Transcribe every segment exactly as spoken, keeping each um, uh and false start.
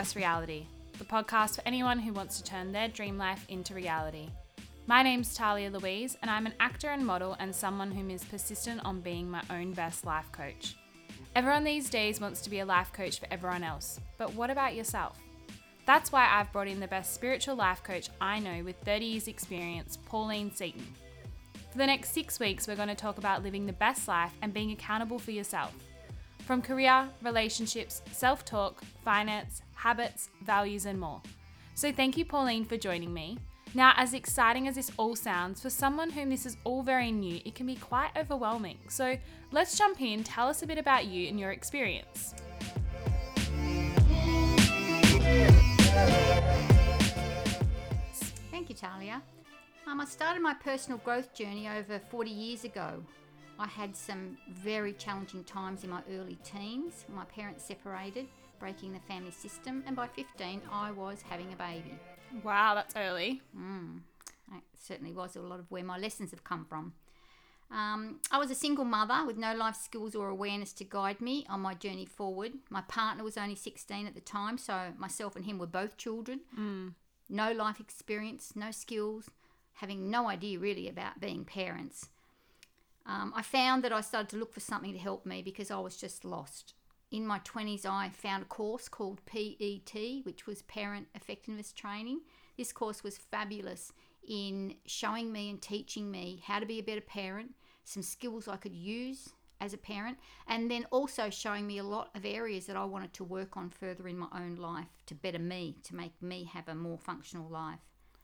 First Reality, the podcast for anyone who wants to turn their dream life into reality. My name's Talia Louise, and I'm an actor and model and someone whom is persistent on being my own best life coach. Everyone these days wants to be a life coach for everyone else, but what about yourself? That's why I've brought in the best spiritual life coach I know with thirty years experience, Pauline Seaton. For the next six weeks, we're going to talk about living the best life and being accountable for yourself. From career, relationships, self-talk, finance, habits, values and more. So thank you, Pauline, for joining me. Now, as exciting as this all sounds, for someone whom this is all very new, it can be quite overwhelming. So let's jump in, tell us a bit about you and your experience. Thank you, Talia. Um, I started my personal growth journey over forty years ago. I had some very challenging times in my early teens. My parents separated, breaking the family system, and by fifteen, I was having a baby. Wow, that's early. Mm, it certainly was a lot of where my lessons have come from. Um, I was a single mother with no life skills or awareness to guide me on my journey forward. My partner was only sixteen at the time, so myself and him were both children. Mm. No life experience, no skills, having no idea really about being parents. Um, I found that I started to look for something to help me because I was just lost. In my twenties, I found a course called P E T, which was Parent Effectiveness Training. This course was fabulous in showing me and teaching me how to be a better parent, some skills I could use as a parent, and then also showing me a lot of areas that I wanted to work on further in my own life to better me, to make me have a more functional life.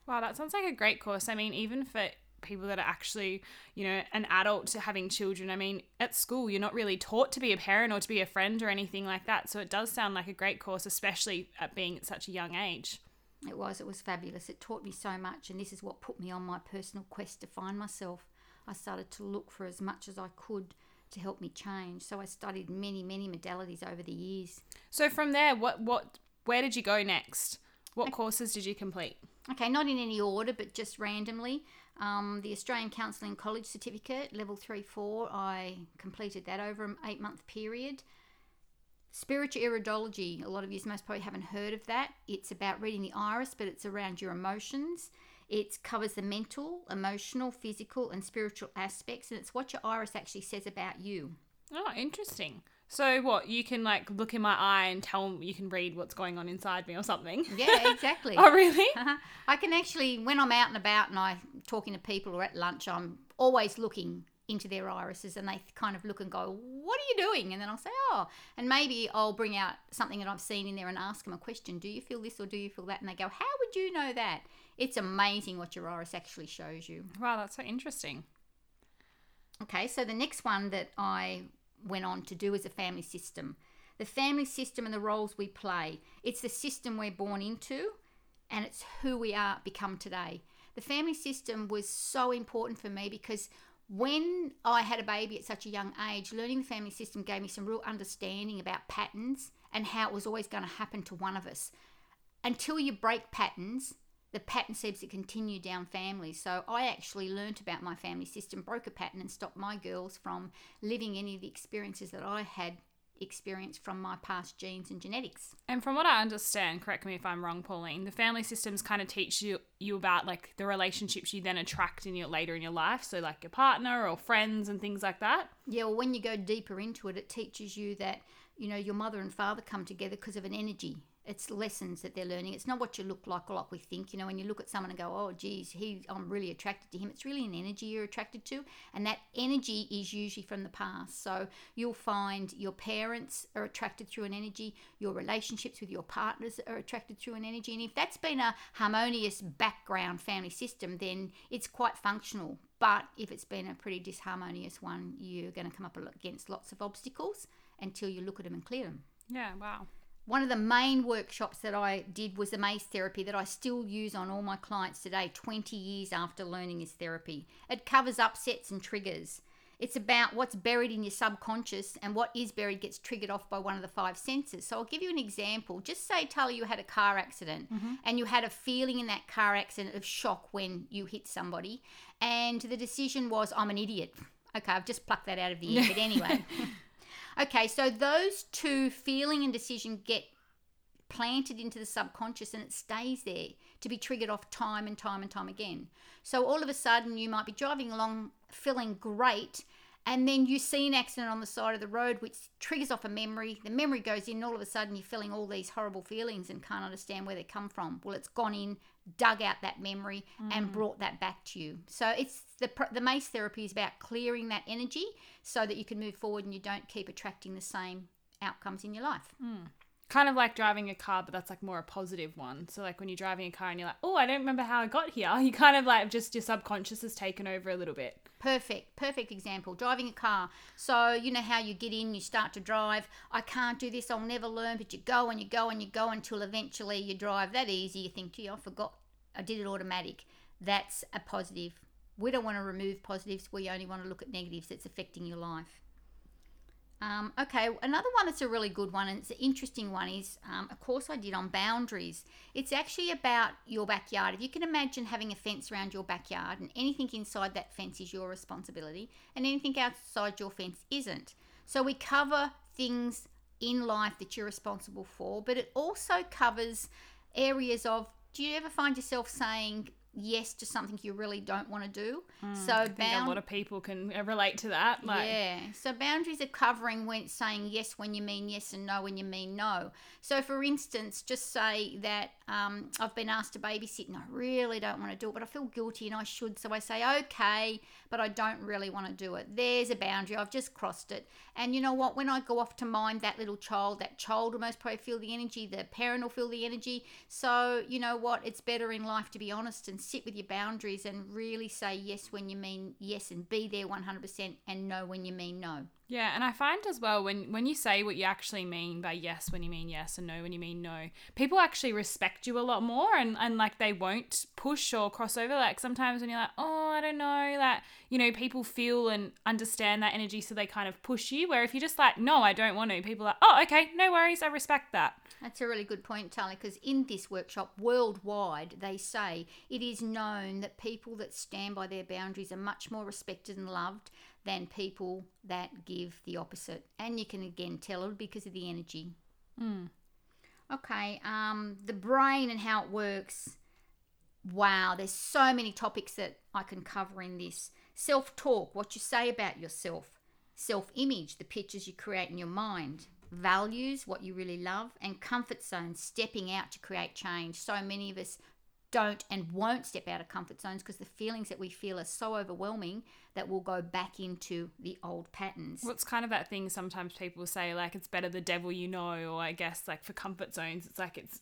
Wow, that sounds like a great course. I mean, even for people that are actually, you know, an adult to having children. I mean, at school, you're not really taught to be a parent or to be a friend or anything like that. So it does sound like a great course, especially at being at such a young age. It was. It was fabulous. It taught me so much. And this is what put me on my personal quest to find myself. I started to look for as much as I could to help me change. So I studied many, many modalities over the years. So from there, what, what, where did you go next? What okay. courses did you complete? Okay, not in any order, but just randomly. Um, the Australian Counselling College Certificate, Level three four, I completed that over an eight-month period. Spiritual Iridology, a lot of you most probably haven't heard of that. It's about reading the iris, but it's around your emotions. It covers the mental, emotional, physical and spiritual aspects, and it's what your iris actually says about you. Oh, interesting. So what, you can like look in my eye and tell, you can read what's going on inside me or something? Yeah, exactly. Oh, really? Uh-huh. I can actually, when I'm out and about and I'm talking to people or at lunch, I'm always looking into their irises and they kind of look and go, what are you doing? And then I'll say, oh, and maybe I'll bring out something that I've seen in there and ask them a question. Do you feel this or do you feel that? And they go, how would you know that? It's amazing what your iris actually shows you. Wow, that's so interesting. Okay, so the next one that I went on to do is a family system. The family system and the roles we play. It's the system we're born into and it's who we are become today. The family system was so important for me because when I had a baby at such a young age, learning the family system gave me some real understanding about patterns and how it was always going to happen to one of us. Until you break patterns, the pattern seems to continue down families. So I actually learnt about my family system, broke a pattern and stopped my girls from living any of the experiences that I had experienced from my past genes and genetics. And from what I understand, correct me if I'm wrong, Pauline, the family systems kind of teach you, you about like the relationships you then attract in your later in your life. So like your partner or friends and things like that. Yeah, well, when you go deeper into it, it teaches you that, you know, your mother and father come together because of an energy. It's lessons that they're learning. It's not what you look like or like we think. You know, when you look at someone and go, oh, geez, he, I'm really attracted to him. It's really an energy you're attracted to. And that energy is usually from the past. So you'll find your parents are attracted through an energy. Your relationships with your partners are attracted through an energy. And if that's been a harmonious background family system, then it's quite functional. But if it's been a pretty disharmonious one, you're going to come up against lots of obstacles until you look at them and clear them. Yeah, wow. One of the main workshops that I did was the MACE therapy that I still use on all my clients today, twenty years after learning this therapy. It covers upsets and triggers. It's about what's buried in your subconscious and what is buried gets triggered off by one of the five senses. So I'll give you an example. Just say, Tully, you had a car accident mm-hmm. and you had a feeling in that car accident of shock when you hit somebody. And the decision was, I'm an idiot. Okay, I've just plucked that out of the air, but anyway. Okay, so those two, feeling and decision, get planted into the subconscious, and it stays there to be triggered off time and time and time again. So all of a sudden you might be driving along feeling great, and then you see an accident on the side of the road which triggers off a memory. The memory goes in, and all of a sudden you're feeling all these horrible feelings and can't understand where they come from. Well, it's gone in, dug out that memory, mm. and brought that back to you. So it's the the MACE therapy is about clearing that energy so that you can move forward and you don't keep attracting the same outcomes in your life. Mm. Kind of like driving a car, but that's like more a positive one. So like when you're driving a car and you're like, oh, I don't remember how I got here. You kind of like just your subconscious has taken over a little bit. Perfect. Perfect example. Driving a car. So you know how you get in, you start to drive. I can't do this. I'll never learn. But you go and you go and you go until eventually you drive that easy. You think, gee, I forgot. I did it automatic. That's a positive. We don't want to remove positives. We only want to look at negatives that's affecting your life. Um, okay, another one that's a really good one, and it's an interesting one, is um, a course I did on boundaries. It's actually about your backyard. If you can imagine having a fence around your backyard, and anything inside that fence is your responsibility, and anything outside your fence isn't. So we cover things in life that you're responsible for, but it also covers areas of, do you ever find yourself saying yes to something you really don't want to do? Mm, so I think bound- a lot of people can relate to that. Like- yeah. So boundaries are covering when it's saying yes when you mean yes and no when you mean no. So for instance, just say that um, I've been asked to babysit and I really don't want to do it, but I feel guilty and I should. So I say, okay, but I don't really want to do it. There's a boundary. I've just crossed it. And you know what? When I go off to mind that little child, that child will most probably feel the energy. The parent will feel the energy. So you know what? It's better in life to be honest and sit with your boundaries and really say yes when you mean yes and be there one hundred percent and no when you mean no. Yeah, and I find as well when, when you say what you actually mean by yes when you mean yes and no when you mean no, people actually respect you a lot more and, and like they won't push or cross over. Like sometimes when you're like, oh, I don't know, like, you know, people feel and understand that energy so they kind of push you, where if you're just like, no, I don't want to, people are like, oh, okay, no worries, I respect that. That's a really good point, Talia, because in this workshop worldwide, they say it is known that people that stand by their boundaries are much more respected and loved than people that give the opposite. And you can again tell because of the energy. Mm. Okay, um, the brain and how it works. Wow, there's so many topics that I can cover in this. Self-talk, what you say about yourself. Self-image, the pictures you create in your mind. Values, what you really love. And comfort zones, stepping out to create change. So many of us don't and won't step out of comfort zones because the feelings that we feel are so overwhelming that we'll go back into the old patterns. Well, it's kind of that thing sometimes people say, like, it's better the devil you know, or I guess like for comfort zones, it's like it's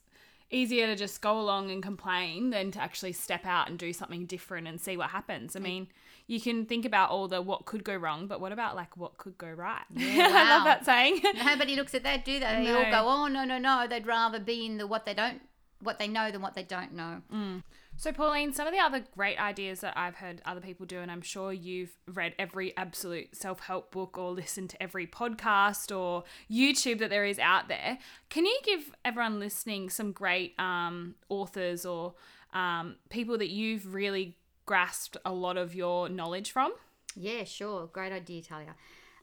easier to just go along and complain than to actually step out and do something different and see what happens. I mean, you can think about all the what could go wrong, but what about like what could go right? Yeah, wow. I love that saying. Nobody looks at that, do they? No. They all go, oh, no, no, no. They'd rather be in the what they don't what they know than what they don't know. Mm. So Pauline, some of the other great ideas that I've heard other people do, and I'm sure you've read every absolute self-help book or listened to every podcast or YouTube that there is out there. Can you give everyone listening some great um, authors or um, people that you've really grasped a lot of your knowledge from? Yeah, sure. Great idea, Talia.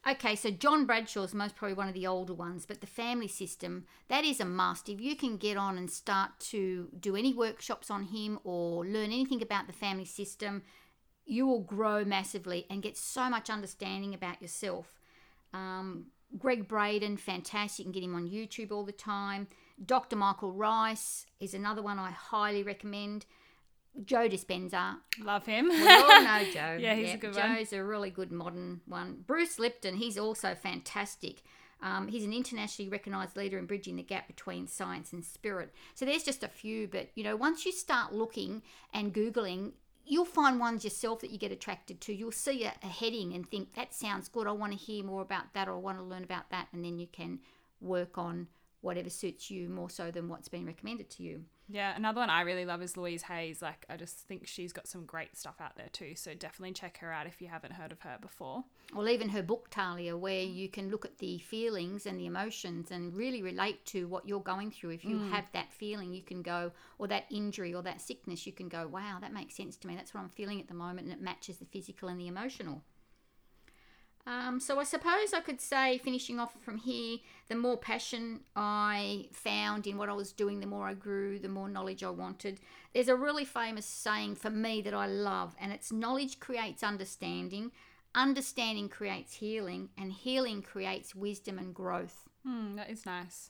Okay, so John Bradshaw is most probably one of the older ones, but The Family System, that is a must. If you can get on and start to do any workshops on him or learn anything about the family system, you will grow massively and get so much understanding about yourself. Um, Greg Braden, fantastic. You can get him on YouTube all the time. Doctor Michael Rice is another one I highly recommend. Joe Dispenza. Love him. We all know Joe. Yeah, he's yeah, a good Joe's one. Joe's a really good modern one. Bruce Lipton, he's also fantastic. Um, he's an internationally recognised leader in bridging the gap between science and spirit. So there's just a few, but, you know, once you start looking and Googling, you'll find ones yourself that you get attracted to. You'll see a, a heading and think, that sounds good. I want to hear more about that, or I want to learn about that. And then you can work on whatever suits you more so than what's been recommended to you. Yeah, another one I really love is Louise Hayes. Like, I just think she's got some great stuff out there too. So definitely check her out if you haven't heard of her before. Well, even her book, Talia, where you can look at the feelings and the emotions and really relate to what you're going through. If you mm. have that feeling, you can go, or that injury or that sickness, you can go, wow, that makes sense to me. That's what I'm feeling at the moment. And it matches the physical and the emotional. Um, so I suppose I could say, finishing off from here, the more passion I found in what I was doing, the more I grew, the more knowledge I wanted. There's a really famous saying for me that I love, and it's knowledge creates understanding, understanding creates healing, and healing creates wisdom and growth. Mm, that is nice.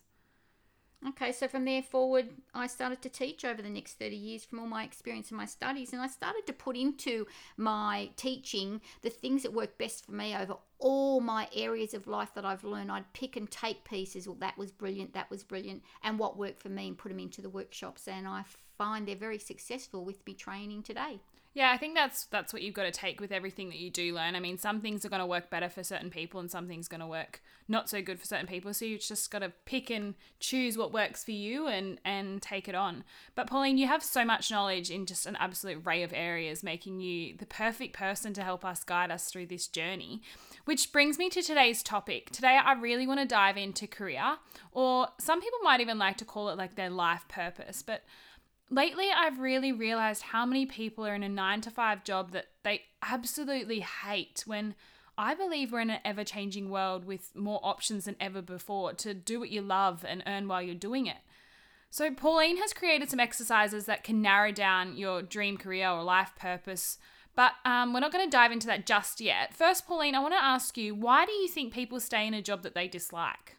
Okay, so from there forward, I started to teach over the next thirty years from all my experience and my studies, and I started to put into my teaching the things that worked best for me over all my areas of life that I've learned. I'd pick and take pieces, well, that was brilliant, that was brilliant, and what worked for me, and put them into the workshops, and I find they're very successful with me training today. Yeah, I think that's that's what you've got to take with everything that you do learn. I mean, some things are going to work better for certain people and some things are going to work not so good for certain people. So you've just got to pick and choose what works for you and, and take it on. But Pauline, you have so much knowledge in just an absolute array of areas, making you the perfect person to help us, guide us through this journey. Which brings me to today's topic. Today, I really want to dive into career, or some people might even like to call it like their life purpose, but lately, I've really realised how many people are in a nine to five job that they absolutely hate, when I believe we're in an ever-changing world with more options than ever before to do what you love and earn while you're doing it. So Pauline has created some exercises that can narrow down your dream career or life purpose, but um, we're not going to dive into that just yet. First, Pauline, I want to ask you, why do you think people stay in a job that they dislike?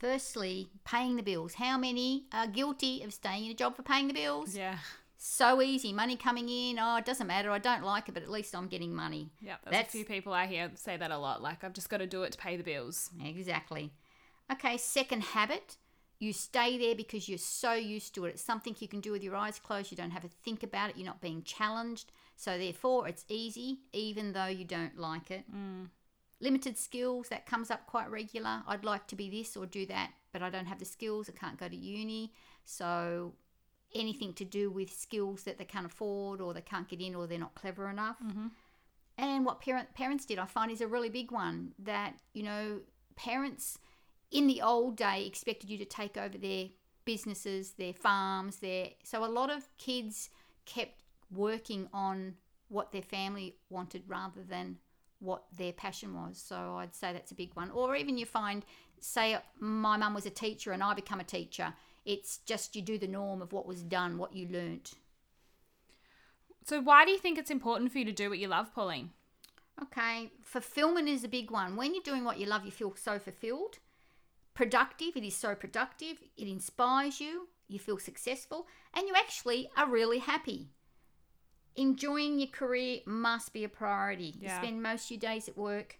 Firstly, paying the bills. How many are guilty of staying in a job for paying the bills? Yeah. So easy. Money coming in. Oh, it doesn't matter. I don't like it, but at least I'm getting money. Yeah, there's that's a few people I hear say that a lot. Like, I've just got to do it to pay the bills. Exactly. Okay, second habit. You stay there because you're so used to it. It's something you can do with your eyes closed. You don't have to think about it. You're not being challenged. So therefore, it's easy, even though you don't like it. Mm. Limited skills, that comes up quite regular. I'd like to be this or do that, but I don't have the skills. I can't go to uni. So anything to do with skills that they can't afford, or they can't get in, or they're not clever enough. Mm-hmm. And what parent, parents did, I find, is a really big one, that, you know, parents in the old day expected you to take over their businesses, their farms, their... So a lot of kids kept working on what their family wanted rather than what their passion was. So I'd say that's a big one. Or even you find, say my mum was a teacher and I become a teacher. It's just you do the norm of what was done, what you learnt. So why do you think it's important for you to do what you love, Pauline? Okay, fulfillment is a big one. When you're doing what you love, you feel so fulfilled. Productive, it is so productive. It inspires you. You feel successful. And you actually are really happy. Enjoying your career must be a priority. Yeah. You spend most of your days at work.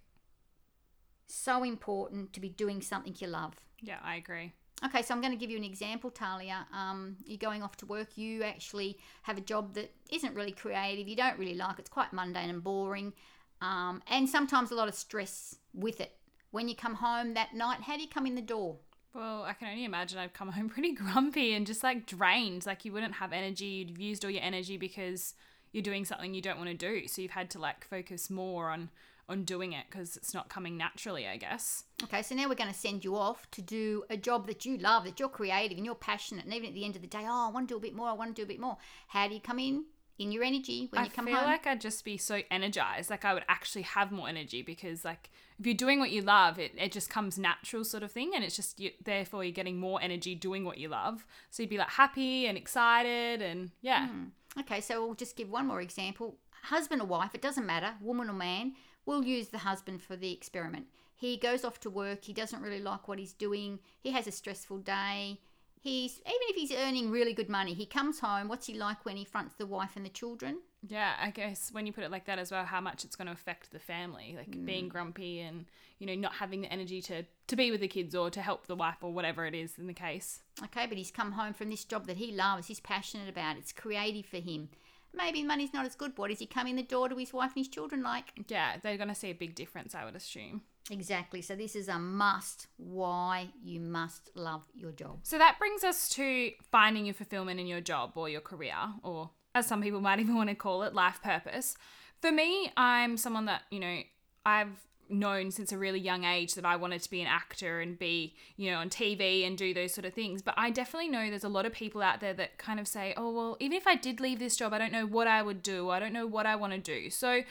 So important to be doing something you love. Yeah, I agree. Okay, so I'm going to give you an example, Talia. Um, you're going off to work. You actually have a job that isn't really creative. You don't really like it. It's quite mundane and boring. Um, and sometimes a lot of stress with it. When you come home that night, how do you come in the door? Well, I can only imagine I'd come home pretty grumpy and just like drained. Like you wouldn't have energy. You'd used all your energy because you're doing something you don't want to do. So you've had to like focus more on, on doing it because it's not coming naturally, I guess. Okay, so now we're going to send you off to do a job that you love, that you're creative and you're passionate. And even at the end of the day, oh, I want to do a bit more. I want to do a bit more. How do you come in? In your energy when I you come home. I feel like I'd just be so energized. Like I would actually have more energy because like if you're doing what you love, it, it just comes natural sort of thing. And it's just, you, therefore you're getting more energy doing what you love. So you'd be like happy and excited and yeah. Mm. Okay, so we'll just give one more example. Husband or wife, it doesn't matter, woman or man, we'll use the husband for the experiment. He goes off to work. He doesn't really like what he's doing. He has a stressful day. He's even if he's earning really good money, he comes home. What's he like when he fronts the wife and the children? Yeah, I guess when you put it like that as well, how much it's going to affect the family, like mm. being grumpy and, you know, not having the energy to, to be with the kids or to help the wife or whatever it is in the case. Okay, but he's come home from this job that he loves, he's passionate about, it's creative for him. Maybe money's not as good. What does he come in the door to his wife and his children like? Yeah, they're going to see a big difference, I would assume. Exactly. So this is a must, why you must love your job. So that brings us to finding your fulfillment in your job or your career, or as some people might even want to call it, life purpose. For me, I'm someone that, you know, I've known since a really young age that I wanted to be an actor and be, you know, on T V and do those sort of things. But I definitely know there's a lot of people out there that kind of say, oh, well, even if I did leave this job, I don't know what I would do. I don't know what I want to do. So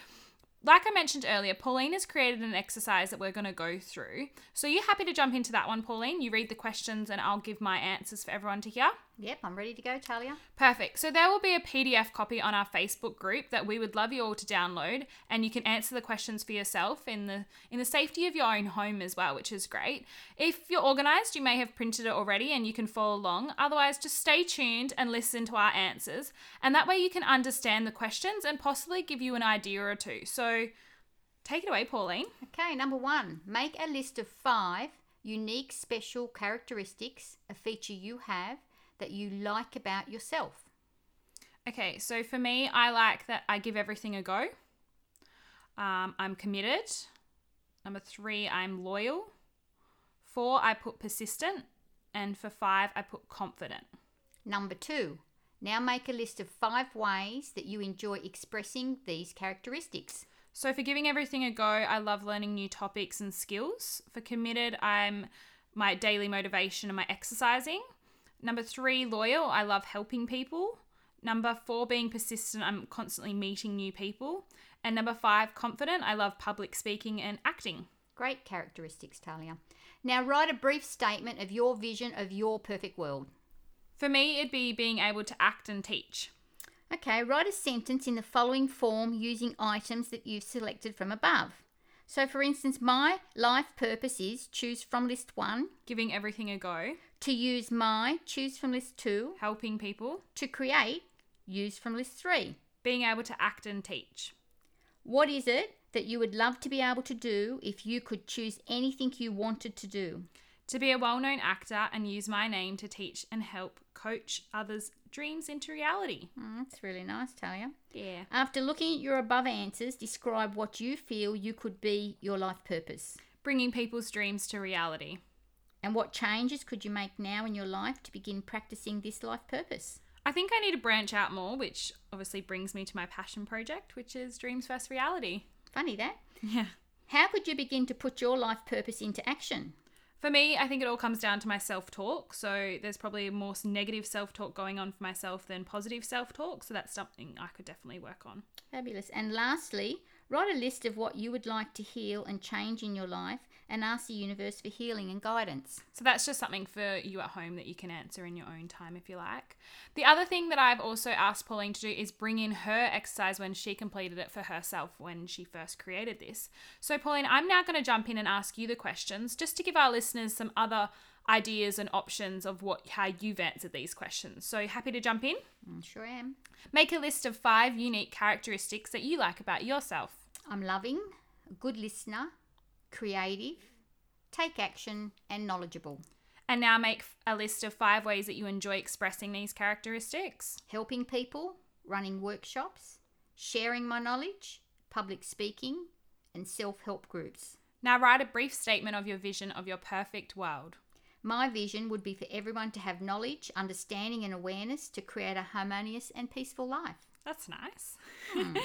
Like I mentioned earlier, Pauline has created an exercise that we're going to go through. So you're happy to jump into that one, Pauline? You read the questions and I'll give my answers for everyone to hear? Yep, I'm ready to go, Talia. Perfect. So there will be a P D F copy on our Facebook group that we would love you all to download, and you can answer the questions for yourself in the in the safety of your own home as well, which is great. If you're organised, you may have printed it already and you can follow along. Otherwise, just stay tuned and listen to our answers, and that way you can understand the questions and possibly give you an idea or two. So So take it away, Pauline. Okay, number one, make a list of five unique special characteristics, a feature you have that you like about yourself. Okay, so for me, I like that I give everything a go. Um, I'm committed. Number three, I'm loyal. Four, I put persistent. And for five, I put confident. Number two, now make a list of five ways that you enjoy expressing these characteristics. So for giving everything a go, I love learning new topics and skills. For committed, I'm my daily motivation and my exercising. Number three, loyal, I love helping people. Number four, being persistent, I'm constantly meeting new people. And number five, confident, I love public speaking and acting. Great characteristics, Talia. Now write a brief statement of your vision of your perfect world. For me, it'd be being able to act and teach. Okay, write a sentence in the following form using items that you've selected from above. So, for instance, my life purpose is, choose from list one. Giving everything a go. To use my, choose from list two. Helping people. To create, use from list three. Being able to act and teach. What is it that you would love to be able to do if you could choose anything you wanted to do? To be a well-known actor and use my name to teach and help coach others' dreams into reality. Mm, that's really nice, Talia. Yeah. After looking at your above answers, describe what you feel you could be your life purpose. Bringing people's dreams to reality. And what changes could you make now in your life to begin practicing this life purpose? I think I need to branch out more, which obviously brings me to my passion project, which is Dreams First Reality. Funny that. Yeah. How could you begin to put your life purpose into action? For me, I think it all comes down to my self-talk. So there's probably more negative self-talk going on for myself than positive self-talk. So that's something I could definitely work on. Fabulous. And lastly, write a list of what you would like to heal and change in your life and ask the universe for healing and guidance. So that's just something for you at home that you can answer in your own time if you like. The other thing that I've also asked Pauline to do is bring in her exercise when she completed it for herself when she first created this. So Pauline, I'm now going to jump in and ask you the questions just to give our listeners some other ideas and options of what how you've answered these questions. So happy to jump in? Sure am. Make a list of five unique characteristics that you like about yourself. I'm loving, a good listener, creative, take action, and knowledgeable. And now make a list of five ways that you enjoy expressing these characteristics. Helping people, running workshops, sharing my knowledge, public speaking, and self-help groups. Now write a brief statement of your vision of your perfect world. My vision would be for everyone to have knowledge, understanding, and awareness to create a harmonious and peaceful life. That's nice. Mm.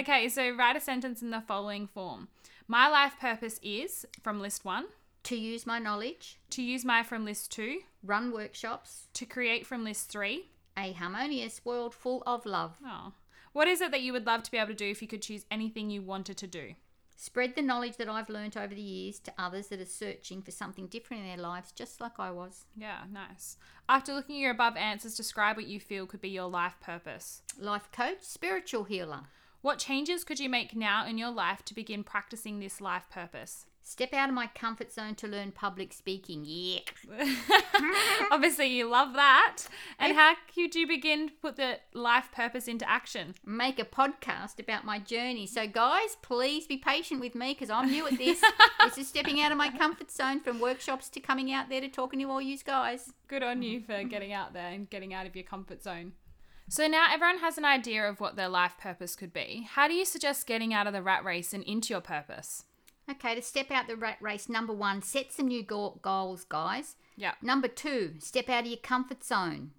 Okay, so write a sentence in the following form. My life purpose is, from list one. To use my knowledge. To use my, from list two. Run workshops. To create, from list three. A harmonious world full of love. Oh. What is it that you would love to be able to do if you could choose anything you wanted to do? Spread the knowledge that I've learned over the years to others that are searching for something different in their lives, just like I was. Yeah, nice. After looking at your above answers, describe what you feel could be your life purpose. Life coach, spiritual healer. What changes could you make now in your life to begin practicing this life purpose? Step out of my comfort zone to learn public speaking. Yeah. Obviously, you love that. And if, how could you begin to put the life purpose into action? Make a podcast about my journey. So, guys, please be patient with me because I'm new at this. This is stepping out of my comfort zone from workshops to coming out there to talking to all you guys. Good on you for getting out there and getting out of your comfort zone. So now everyone has an idea of what their life purpose could be. How do you suggest getting out of the rat race and into your purpose? Okay, to step out the rat race, number one, set some new go- goals, guys. Yeah. Number two, step out of your comfort zone.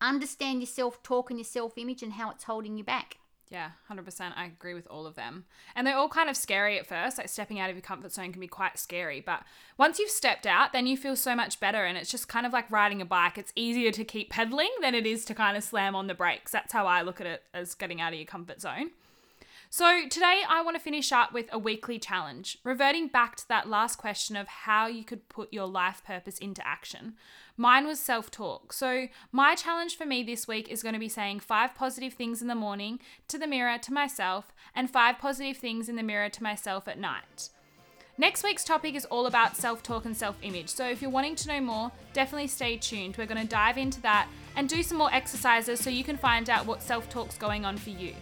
Understand your self-talk and your self-image and how it's holding you back. Yeah, one hundred percent. I agree with all of them. And they're all kind of scary at first. Like stepping out of your comfort zone can be quite scary. But once you've stepped out, then you feel so much better. And it's just kind of like riding a bike. It's easier to keep pedaling than it is to kind of slam on the brakes. That's how I look at it, as getting out of your comfort zone. So today I want to finish up with a weekly challenge, reverting back to that last question of how you could put your life purpose into action. Mine was self-talk. So my challenge for me this week is going to be saying five positive things in the morning to the mirror to myself and five positive things in the mirror to myself at night. Next week's topic is all about self-talk and self-image. So if you're wanting to know more, definitely stay tuned. We're going to dive into that and do some more exercises so you can find out what self-talk's going on for you.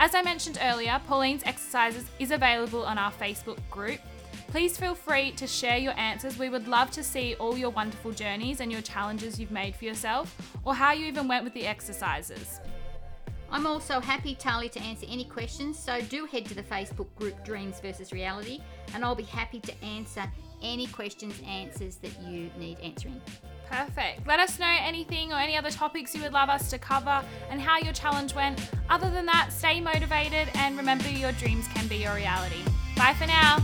As I mentioned earlier, Pauline's exercises is available on our Facebook group. Please feel free to share your answers. We would love to see all your wonderful journeys and your challenges you've made for yourself, or how you even went with the exercises. I'm also happy, Talia, to answer any questions, so do head to the Facebook group Dreams Versus Reality, and I'll be happy to answer any questions, answers that you need answering. Perfect. Let us know anything or any other topics you would love us to cover and how your challenge went. Other than that, stay motivated and remember your dreams can be your reality. Bye for now.